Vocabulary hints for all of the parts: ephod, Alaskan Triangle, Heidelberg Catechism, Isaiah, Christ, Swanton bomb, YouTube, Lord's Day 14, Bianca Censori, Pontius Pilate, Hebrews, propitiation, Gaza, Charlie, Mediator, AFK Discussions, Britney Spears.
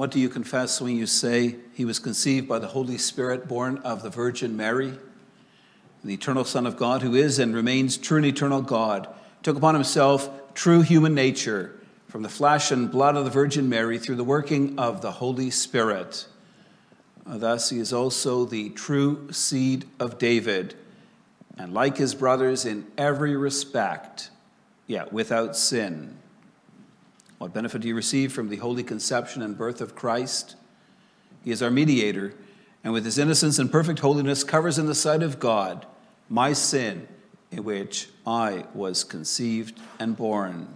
What do you confess when you say he was conceived by the Holy Spirit, born of the Virgin Mary? The eternal Son of God, who is and remains true and eternal God, took upon himself true human nature from the flesh and blood of the Virgin Mary through the working of the Holy Spirit. Thus, he is also the true seed of David, and like his brothers in every respect, yet without sin. What benefit do you receive from the holy conception and birth of Christ? He is our mediator, and with his innocence and perfect holiness covers in the sight of God my sin in which I was conceived and born.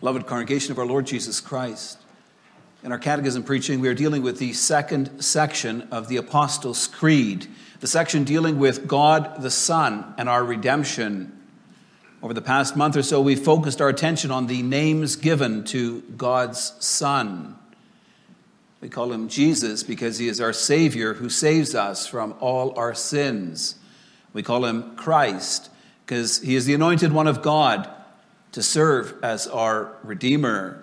Beloved congregation of our Lord Jesus Christ, in our catechism preaching, we are dealing with the second section of the Apostles' Creed, the section dealing with God the Son and our redemption. Over the past month or so, we focused our attention on the names given to God's Son. We call him Jesus because he is our Savior who saves us from all our sins. We call him Christ because he is the anointed one of God to serve as our Redeemer.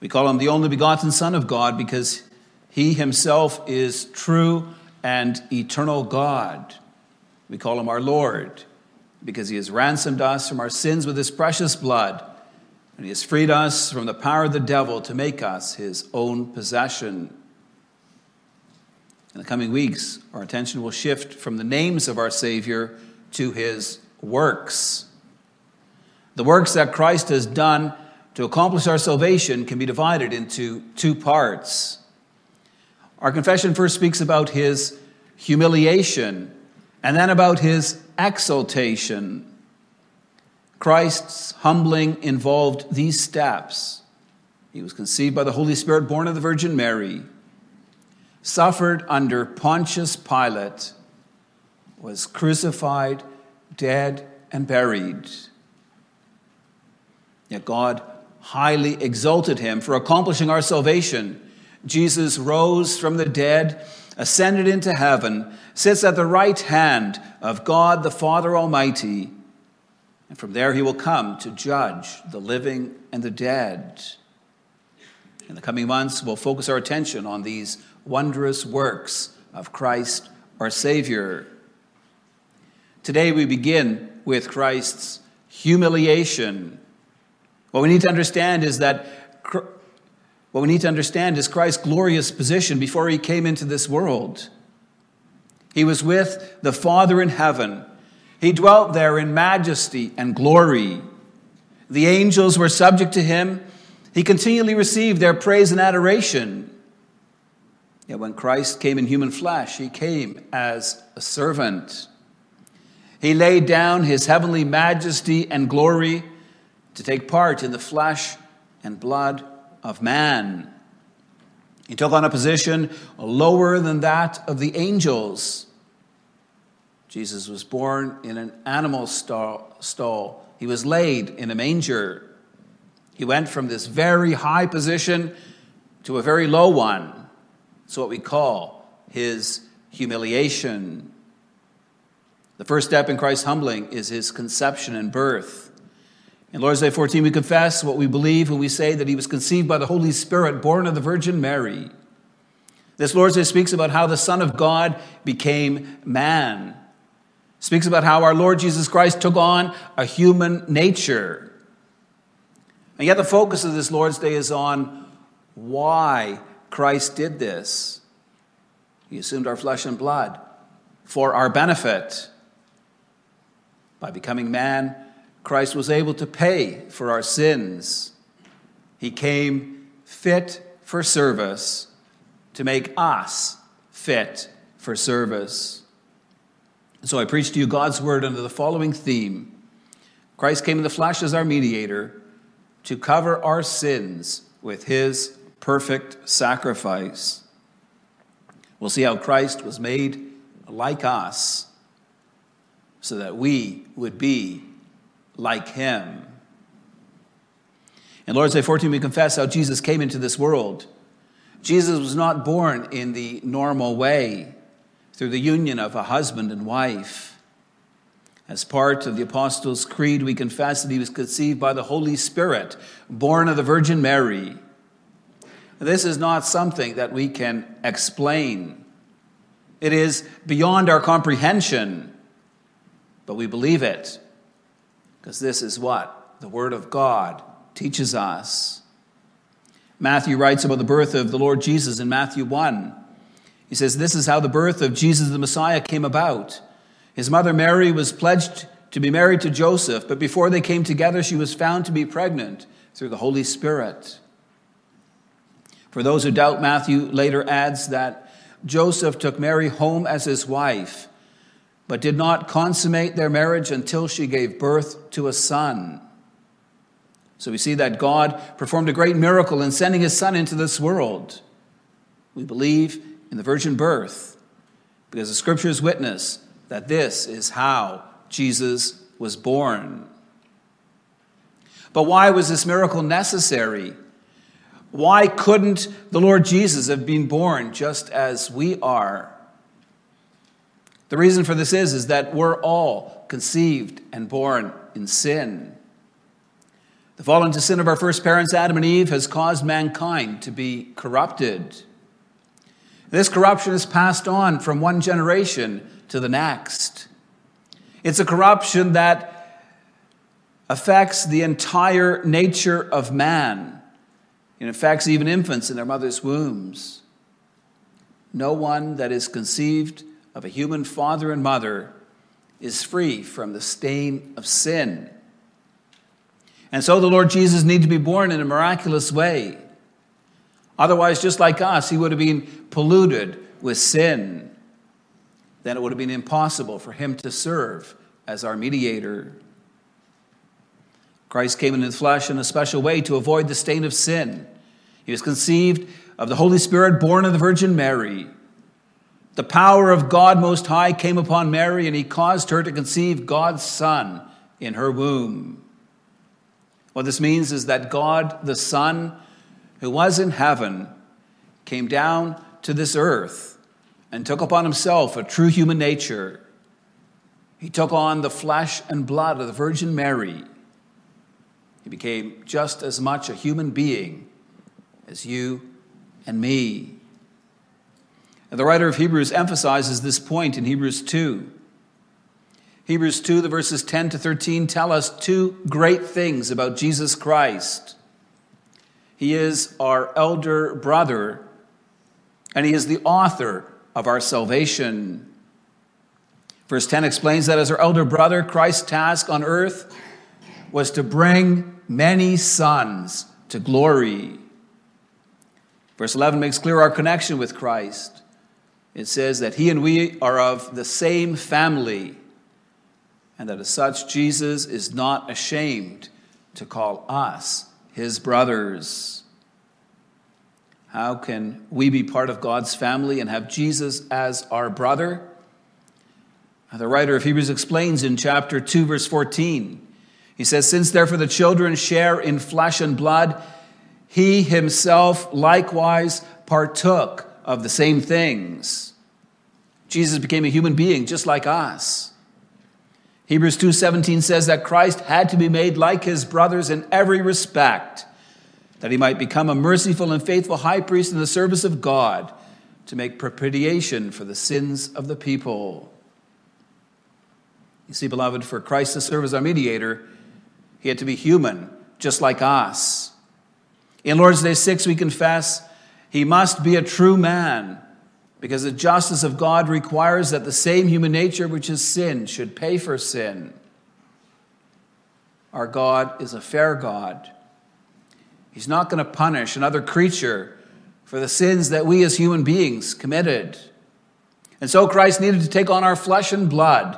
We call him the only begotten Son of God because he himself is true and eternal God. We call him our Lord because he has ransomed us from our sins with his precious blood, and he has freed us from the power of the devil to make us his own possession. In the coming weeks, our attention will shift from the names of our Savior to his works. The works that Christ has done to accomplish our salvation can be divided into two parts. Our confession first speaks about his humiliation and then about his exaltation. Christ's humbling involved these steps. He was conceived by the Holy Spirit, born of the Virgin Mary, suffered under Pontius Pilate, was crucified, dead, and buried. Yet God highly exalted him for accomplishing our salvation. Jesus rose from the dead, ascended into heaven, sits at the right hand of God the Father Almighty, and from there he will come to judge the living and the dead. In the coming months, we'll focus our attention on these wondrous works of Christ our Savior. Today we begin with Christ's humiliation. What we need to understand is Christ's glorious position before he came into this world. He was with the Father in heaven. He dwelt there in majesty and glory. The angels were subject to him. He continually received their praise and adoration. Yet when Christ came in human flesh, he came as a servant. He laid down his heavenly majesty and glory to take part in the flesh and blood of man. He took on a position lower than that of the angels. Jesus was born in an animal stall. He was laid in a manger. He went from this very high position to a very low one. It's what we call his humiliation. The first step in Christ's humbling is his conception and birth. In Lord's Day 14, we confess what we believe when we say that he was conceived by the Holy Spirit, born of the Virgin Mary. This Lord's Day speaks about how the Son of God became man. It speaks about how our Lord Jesus Christ took on a human nature. And yet the focus of this Lord's Day is on why Christ did this. He assumed our flesh and blood for our benefit. By becoming man, Christ was able to pay for our sins. He came fit for service to make us fit for service. And so I preach to you God's word under the following theme. Christ came in the flesh as our mediator to cover our sins with his perfect sacrifice. We'll see how Christ was made like us so that we would be like him. In Lord's Day 14, we confess how Jesus came into this world. Jesus was not born in the normal way, through the union of a husband and wife. As part of the Apostles' Creed, we confess that he was conceived by the Holy Spirit, born of the Virgin Mary. This is not something that we can explain. It is beyond our comprehension, but we believe it, because this is what the Word of God teaches us. Matthew writes about the birth of the Lord Jesus in Matthew 1. He says, this is how the birth of Jesus the Messiah came about. His mother Mary was pledged to be married to Joseph, but before they came together, she was found to be pregnant through the Holy Spirit. For those who doubt, Matthew later adds that Joseph took Mary home as his wife, but did not consummate their marriage until she gave birth to a son. So we see that God performed a great miracle in sending his son into this world. We believe in the virgin birth, because the scriptures witness that this is how Jesus was born. But why was this miracle necessary? Why couldn't the Lord Jesus have been born just as we are? The reason for this is that we're all conceived and born in sin. The fall into sin of our first parents, Adam and Eve, has caused mankind to be corrupted. This corruption is passed on from one generation to the next. It's a corruption that affects the entire nature of man. It affects even infants in their mother's wombs. No one that is conceived of a human father and mother is free from the stain of sin. And so the Lord Jesus needed to be born in a miraculous way. Otherwise, just like us, he would have been polluted with sin. Then it would have been impossible for him to serve as our mediator. Christ came in the flesh in a special way to avoid the stain of sin. He was conceived of the Holy Spirit, born of the Virgin Mary. The power of God Most High came upon Mary, and he caused her to conceive God's Son in her womb. What this means is that God, the Son, who was in heaven, came down to this earth and took upon himself a true human nature. He took on the flesh and blood of the Virgin Mary. He became just as much a human being as you and me. And the writer of Hebrews emphasizes this point in Hebrews 2. Hebrews 2, the verses 10 to 13 tell us two great things about Jesus Christ. He is our elder brother, and he is the author of our salvation. Verse 10 explains that as our elder brother, Christ's task on earth was to bring many sons to glory. Verse 11 makes clear our connection with Christ. It says that he and we are of the same family, and that as such, Jesus is not ashamed to call us his brothers. How can we be part of God's family and have Jesus as our brother? The writer of Hebrews explains in chapter 2, verse 14. He says, since therefore the children share in flesh and blood, he himself likewise partook of the same things. Jesus became a human being just like us. Hebrews 2:17 says that Christ had to be made like his brothers in every respect, that he might become a merciful and faithful high priest in the service of God to make propitiation for the sins of the people. You see, beloved, for Christ to serve as our mediator, he had to be human, just like us. In Lord's Day 6, we confess he must be a true man, because the justice of God requires that the same human nature which is sin should pay for sin. Our God is a fair God. He's not going to punish another creature for the sins that we as human beings committed. And so Christ needed to take on our flesh and blood.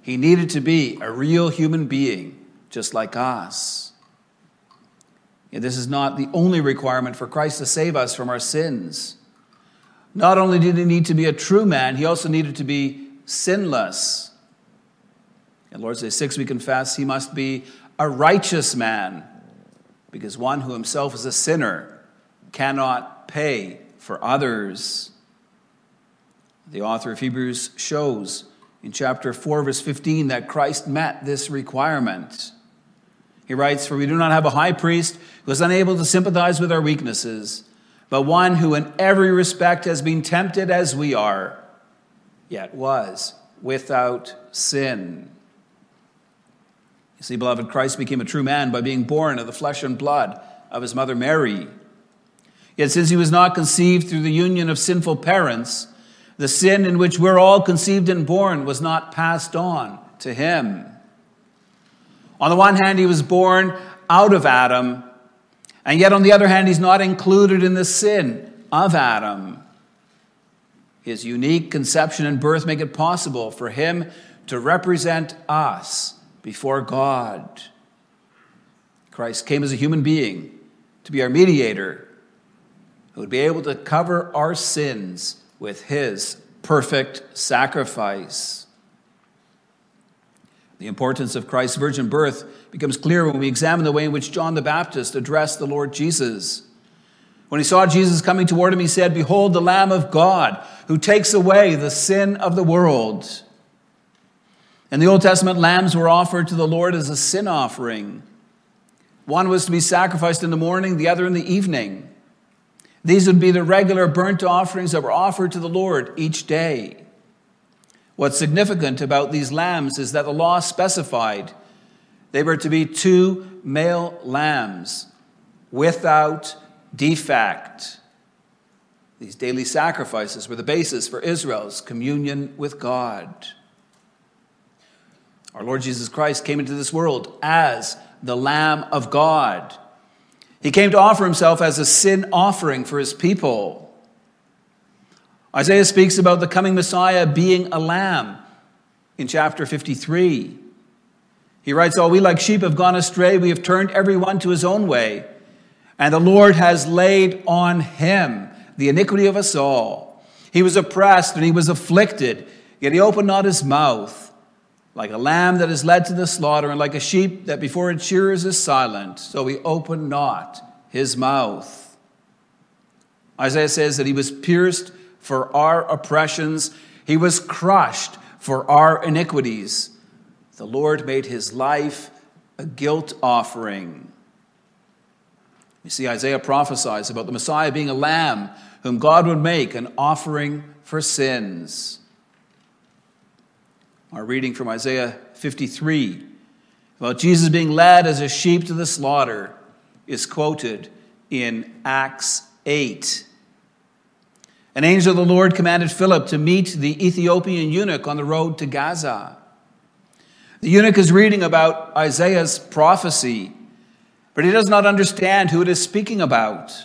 He needed to be a real human being, just like us. Yet this is not the only requirement for Christ to save us from our sins. Not only did he need to be a true man, he also needed to be sinless. In Lord's Day 6, we confess he must be a righteous man, because one who himself is a sinner cannot pay for others. The author of Hebrews shows in chapter 4, verse 15, that Christ met this requirement. He writes, "For we do not have a high priest who is unable to sympathize with our weaknesses, but one who in every respect has been tempted as we are, yet was without sin." You see, beloved, Christ became a true man by being born of the flesh and blood of his mother Mary. Yet since he was not conceived through the union of sinful parents, the sin in which we're all conceived and born was not passed on to him. On the one hand, he was born out of Adam, and yet on the other hand, he's not included in the sin of Adam. His unique conception and birth make it possible for him to represent us before God. Christ came as a human being to be our mediator, who would be able to cover our sins with his perfect sacrifice. The importance of Christ's virgin birth becomes clear when we examine the way in which John the Baptist addressed the Lord Jesus. When he saw Jesus coming toward him, he said, "Behold, the Lamb of God, who takes away the sin of the world." In the Old Testament, lambs were offered to the Lord as a sin offering. One was to be sacrificed in the morning, the other in the evening. These would be the regular burnt offerings that were offered to the Lord each day. What's significant about these lambs is that the law specified they were to be 2 male lambs without defect. These daily sacrifices were the basis for Israel's communion with God. Our Lord Jesus Christ came into this world as the Lamb of God. He came to offer himself as a sin offering for his people. Isaiah speaks about the coming Messiah being a lamb in chapter 53. He writes, "All we like sheep have gone astray. We have turned everyone to his own way. And the Lord has laid on him the iniquity of us all. He was oppressed and he was afflicted, yet he opened not his mouth. Like a lamb that is led to the slaughter, and like a sheep that before its shearers is silent, so he opened not his mouth." Isaiah says that he was pierced for our oppressions. He was crushed for our iniquities. The Lord made his life a guilt offering. You see, Isaiah prophesies about the Messiah being a lamb whom God would make an offering for sins. Our reading from Isaiah 53 about Jesus being led as a sheep to the slaughter is quoted in Acts 8. An angel of the Lord commanded Philip to meet the Ethiopian eunuch on the road to Gaza. The eunuch is reading about Isaiah's prophecy, but he does not understand who it is speaking about.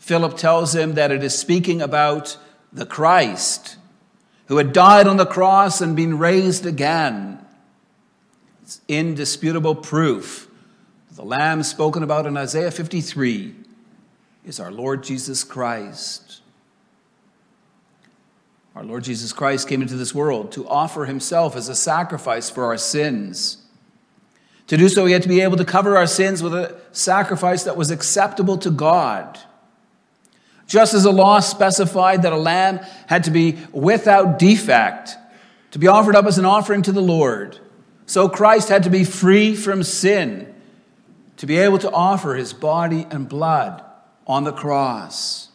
Philip tells him that it is speaking about the Christ, who had died on the cross and been raised again. It's indisputable proof that the Lamb spoken about in Isaiah 53 is our Lord Jesus Christ. Our Lord Jesus Christ came into this world to offer himself as a sacrifice for our sins. To do so, he had to be able to cover our sins with a sacrifice that was acceptable to God. Just as the law specified that a lamb had to be without defect, to be offered up as an offering to the Lord, so Christ had to be free from sin, to be able to offer his body and blood on the cross.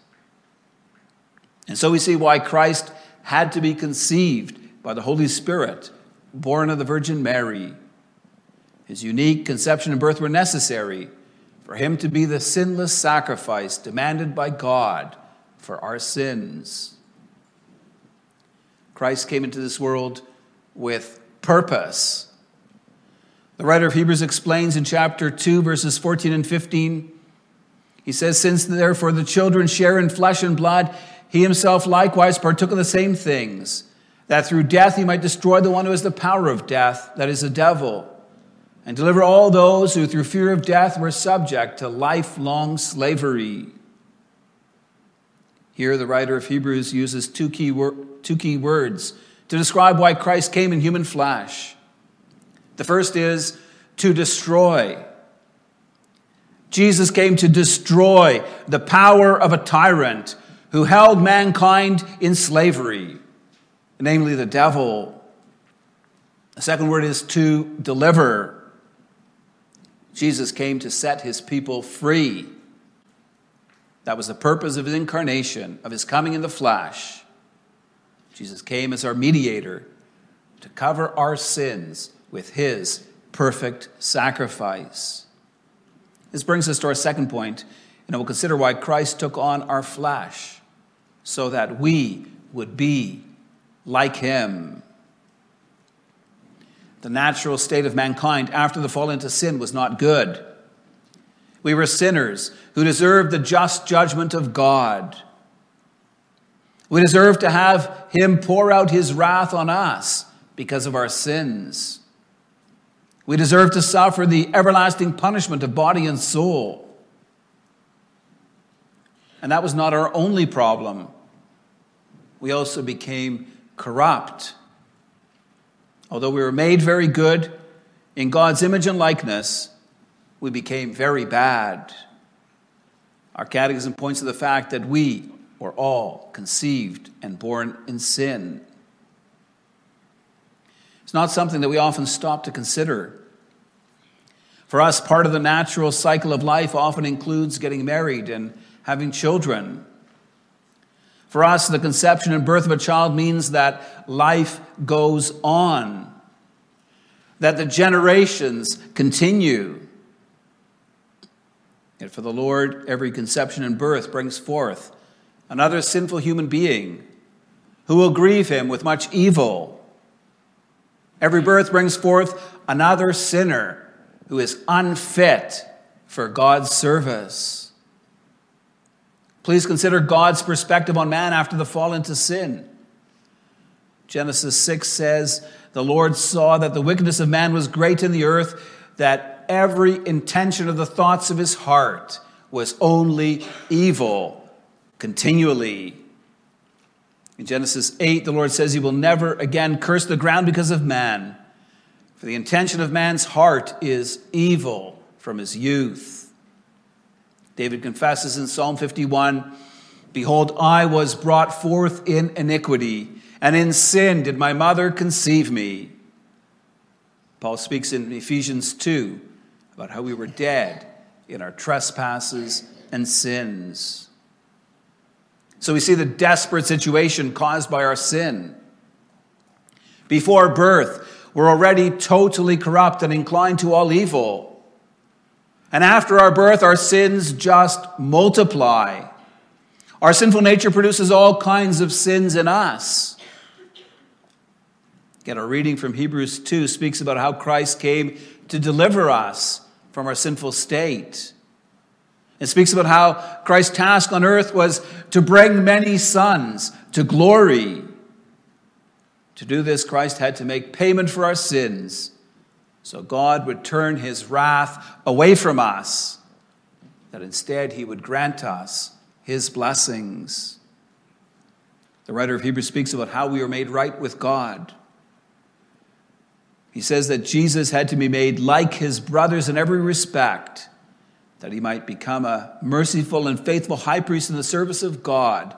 And so we see why Christ had to be conceived by the Holy Spirit, born of the Virgin Mary. His unique conception and birth were necessary for him to be the sinless sacrifice demanded by God for our sins. Christ came into this world with purpose. The writer of Hebrews explains in chapter 2, verses 14 and 15, he says, "Since therefore the children share in flesh and blood, he himself likewise partook of the same things, that through death he might destroy the one who has the power of death, that is the devil, and deliver all those who through fear of death were subject to lifelong slavery." Here the writer of Hebrews uses two key words to describe why Christ came in human flesh. The first is to destroy. Jesus came to destroy the power of a tyrant who held mankind in slavery. namely the devil. The second word is to deliver. Jesus came to set his people free. That was the purpose of his incarnation, of his coming in the flesh. Jesus came as our mediator to cover our sins with his perfect sacrifice. This brings us to our second point, and we'll consider why Christ took on our flesh so that we would be like him. The natural state of mankind after the fall into sin was not good. We were sinners who deserved the just judgment of God. We deserve to have him pour out his wrath on us because of our sins. We deserve to suffer the everlasting punishment of body and soul. And that was not our only problem. We also became corrupt. Although we were made very good in God's image and likeness, we became very bad. Our catechism points to the fact that we were all conceived and born in sin. It's not something that we often stop to consider. For us, part of the natural cycle of life often includes getting married and having children. For us, the conception and birth of a child means that life goes on, that the generations continue. Yet for the Lord, every conception and birth brings forth another sinful human being who will grieve him with much evil. Every birth brings forth another sinner who is unfit for God's service. Please consider God's perspective on man after the fall into sin. Genesis 6 says, "The Lord saw that the wickedness of man was great in the earth, that every intention of the thoughts of his heart was only evil continually." In Genesis 8, the Lord says he will never again curse the ground because of man, for the intention of man's heart is evil from his youth. David confesses in Psalm 51, "Behold, I was brought forth in iniquity, and in sin did my mother conceive me." Paul speaks in Ephesians 2 about how we were dead in our trespasses and sins. So we see the desperate situation caused by our sin. Before birth, we're already totally corrupt and inclined to all evil. And after our birth, our sins just multiply. Our sinful nature produces all kinds of sins in us. Again, our reading from Hebrews 2 speaks about how Christ came to deliver us from our sinful state. It speaks about how Christ's task on earth was to bring many sons to glory. To do this, Christ had to make payment for our sins, so God would turn his wrath away from us, that instead he would grant us his blessings. The writer of Hebrews speaks about how we are made right with God. He says that Jesus had to be made like his brothers in every respect, that he might become a merciful and faithful high priest in the service of God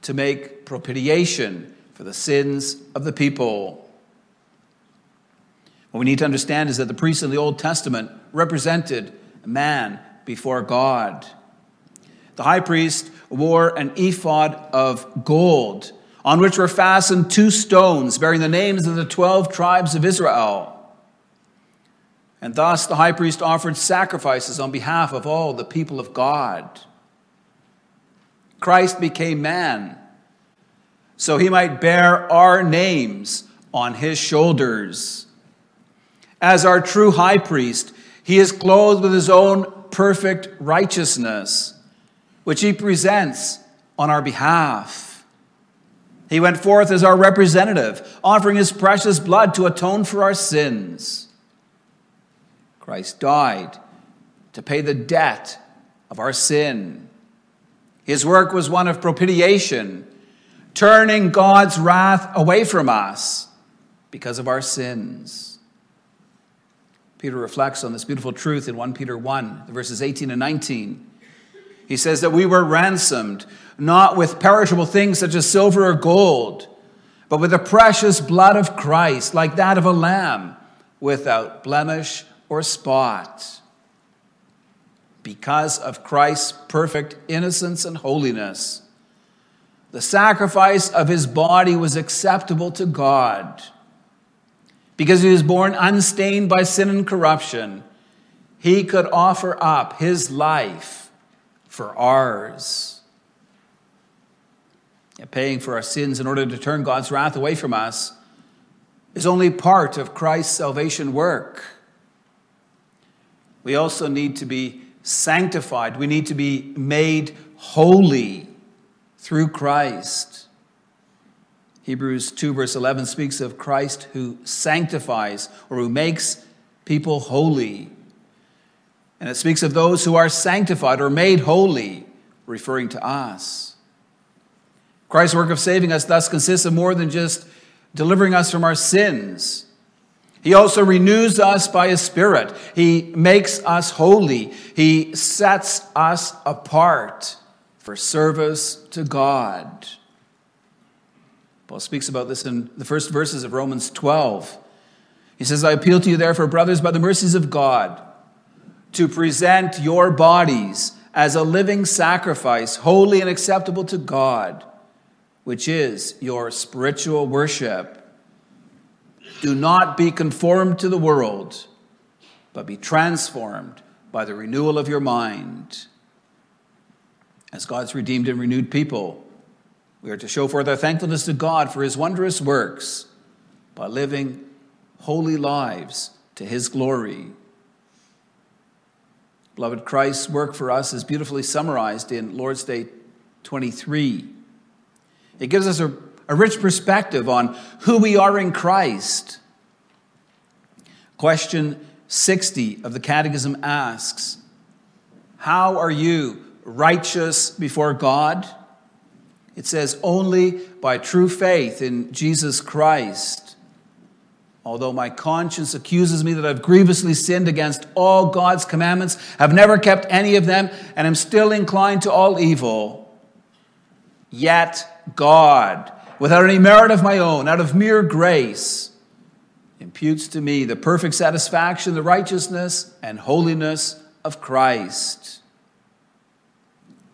to make propitiation for the sins of the people. What we need to understand is that the priests in the Old Testament represented man before God. The high priest wore an ephod of gold, on which were fastened 2 stones bearing the names of the 12 tribes of Israel. And thus the high priest offered sacrifices on behalf of all the people of God. Christ became man so he might bear our names on his shoulders. As our true high priest, he is clothed with his own perfect righteousness, which he presents on our behalf. He went forth as our representative, offering his precious blood to atone for our sins. Christ died to pay the debt of our sin. His work was one of propitiation, turning God's wrath away from us because of our sins. Peter reflects on this beautiful truth in 1 Peter 1, verses 18 and 19. He says that we were ransomed, not with perishable things such as silver or gold, but with the precious blood of Christ, like that of a lamb, without blemish or spot. Because of Christ's perfect innocence and holiness, the sacrifice of his body was acceptable to God. Because he was born unstained by sin and corruption, he could offer up his life for ours, and paying for our sins in order to turn God's wrath away from us is only part of Christ's salvation work. We also need to be sanctified. We need to be made holy through Christ. Hebrews 2 verse 11 speaks of Christ who sanctifies, or who makes people holy. And it speaks of those who are sanctified or made holy, referring to us. Christ's work of saving us thus consists of more than just delivering us from our sins. He also renews us by his Spirit. He makes us holy. He sets us apart for service to God. Paul speaks about this in the first verses of Romans 12. He says, I appeal to you therefore, brothers, by the mercies of God, to present your bodies as a living sacrifice, holy and acceptable to God, which is your spiritual worship. Do not be conformed to the world, but be transformed by the renewal of your mind. As God's redeemed and renewed people, we are to show forth our thankfulness to God for his wondrous works by living holy lives to his glory. Beloved, Christ's work for us is beautifully summarized in Lord's Day 23. It gives us a rich perspective on who we are in Christ. Question 60 of the Catechism asks, how are you righteous before God? It says, only by true faith in Jesus Christ. Although my conscience accuses me that I've grievously sinned against all God's commandments, have never kept any of them, and am still inclined to all evil, yet God, without any merit of my own, out of mere grace, imputes to me the perfect satisfaction, the righteousness and holiness of Christ.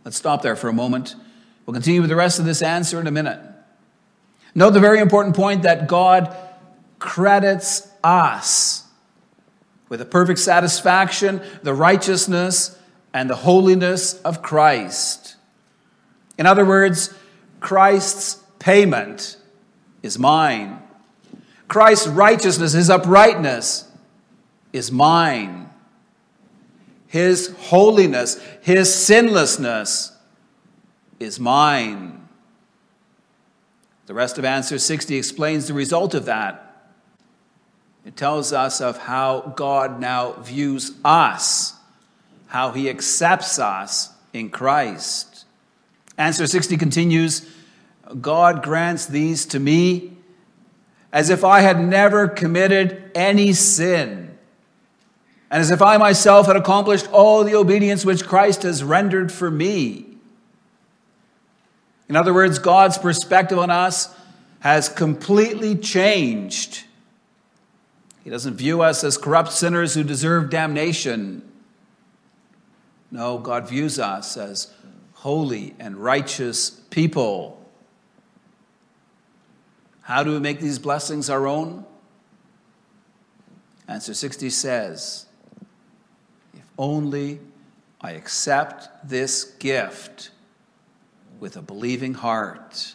Let's stop there for a moment. We'll continue with the rest of this answer in a minute. Note the very important point that God credits us with the perfect satisfaction, the righteousness, and the holiness of Christ. In other words, Christ's payment is mine. Christ's righteousness, his uprightness, is mine. His holiness, his sinlessness is mine. The rest of answer 60 explains the result of that. It tells us of how God now views us, how he accepts us in Christ. Answer 60 continues, God grants these to me as if I had never committed any sin, and as if I myself had accomplished all the obedience which Christ has rendered for me. In other words, God's perspective on us has completely changed. He doesn't view us as corrupt sinners who deserve damnation. No, God views us as holy and righteous people. How do we make these blessings our own? Answer 60 says, if only I accept this gift with a believing heart.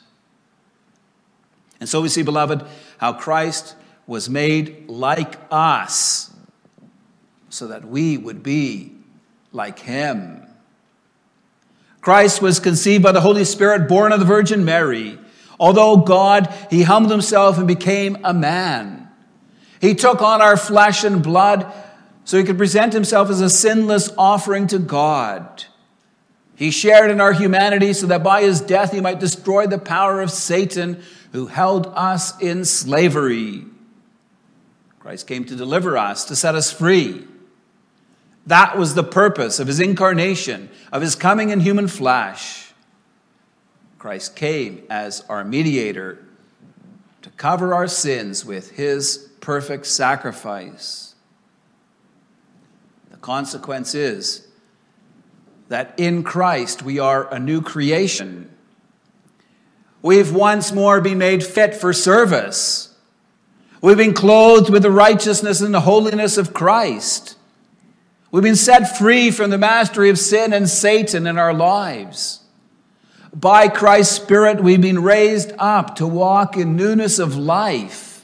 And so we see, beloved, how Christ was made like us so that we would be like him. Christ was conceived by the Holy Spirit, born of the Virgin Mary. Although God, he humbled himself and became a man. He took on our flesh and blood so he could present himself as a sinless offering to God. He shared in our humanity so that by his death he might destroy the power of Satan who held us in slavery. Christ came to deliver us, to set us free. That was the purpose of his incarnation, of his coming in human flesh. Christ came as our mediator, to cover our sins with his perfect sacrifice. The consequence is that in Christ we are a new creation. We've once more been made fit for service. We've been clothed with the righteousness and the holiness of Christ. We've been set free from the mastery of sin and Satan in our lives. By Christ's Spirit, we've been raised up to walk in newness of life.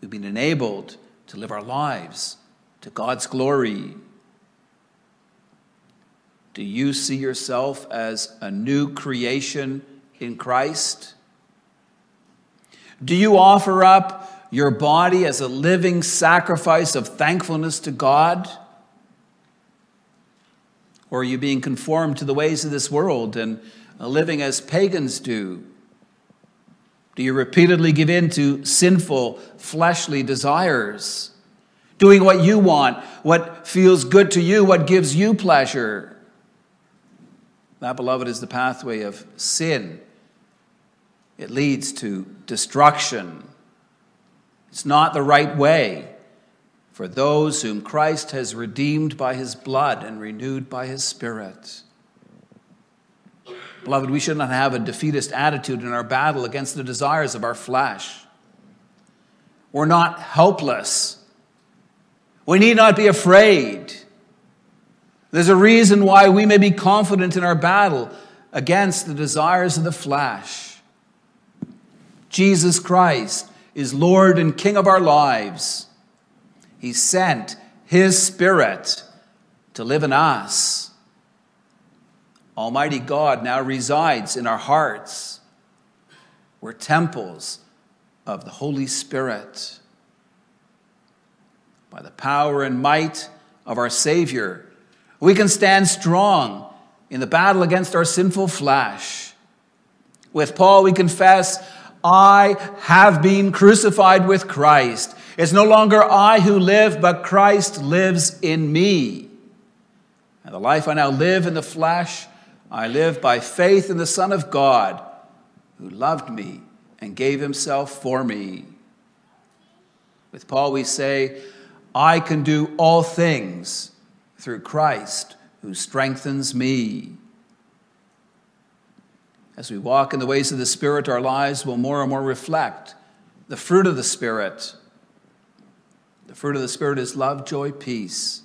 We've been enabled to live our lives to God's glory. Do you see yourself as a new creation in Christ? Do you offer up your body as a living sacrifice of thankfulness to God? Or are you being conformed to the ways of this world and living as pagans do? Do you repeatedly give in to sinful, fleshly desires? Doing what you want, what feels good to you, what gives you pleasure? That, beloved, is the pathway of sin. It leads to destruction. It's not the right way for those whom Christ has redeemed by his blood and renewed by his Spirit. Beloved, we should not have a defeatist attitude in our battle against the desires of our flesh. We're not helpless. We need not be afraid. There's a reason why we may be confident in our battle against the desires of the flesh. Jesus Christ is Lord and King of our lives. He sent his Spirit to live in us. Almighty God now resides in our hearts. We're temples of the Holy Spirit. By the power and might of our Savior, we can stand strong in the battle against our sinful flesh. With Paul, we confess, I have been crucified with Christ. It's no longer I who live, but Christ lives in me. And the life I now live in the flesh, I live by faith in the Son of God, who loved me and gave himself for me. With Paul we say, I can do all things through Christ who strengthens me. As we walk in the ways of the Spirit, our lives will more and more reflect the fruit of the Spirit. The fruit of the Spirit is love, joy, peace,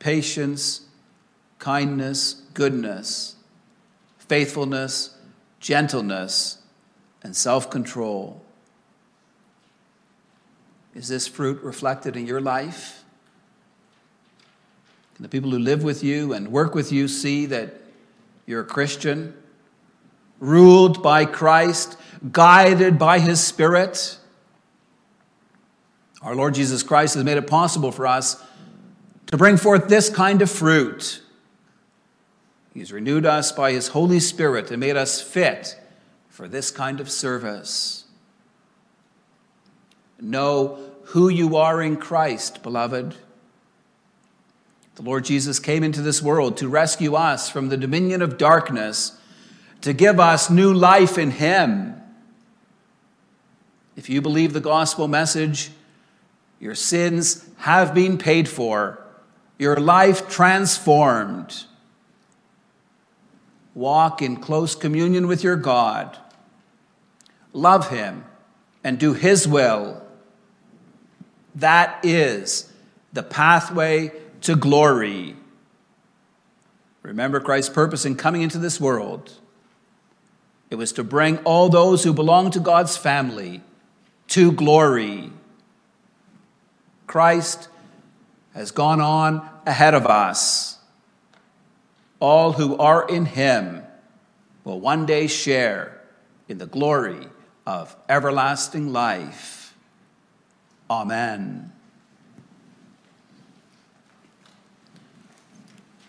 patience, kindness, goodness, faithfulness, gentleness, and self-control. Is this fruit reflected in your life? Can the people who live with you and work with you see that you're a Christian, ruled by Christ, guided by his Spirit? Our Lord Jesus Christ has made it possible for us to bring forth this kind of fruit. He's renewed us by his Holy Spirit and made us fit for this kind of service. Know who you are in Christ, beloved. The Lord Jesus came into this world to rescue us from the dominion of darkness, to give us new life in him. If you believe the gospel message, your sins have been paid for, your life transformed. Walk in close communion with your God. Love him and do his will. That is the pathway to glory. Remember Christ's purpose in coming into this world. It was to bring all those who belong to God's family to glory. Christ has gone on ahead of us. All who are in him will one day share in the glory of everlasting life. Amen.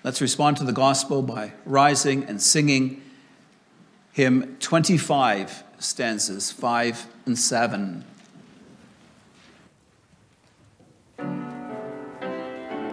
Let's respond to the gospel by rising and singing hymn 25, stanzas 5 and 7.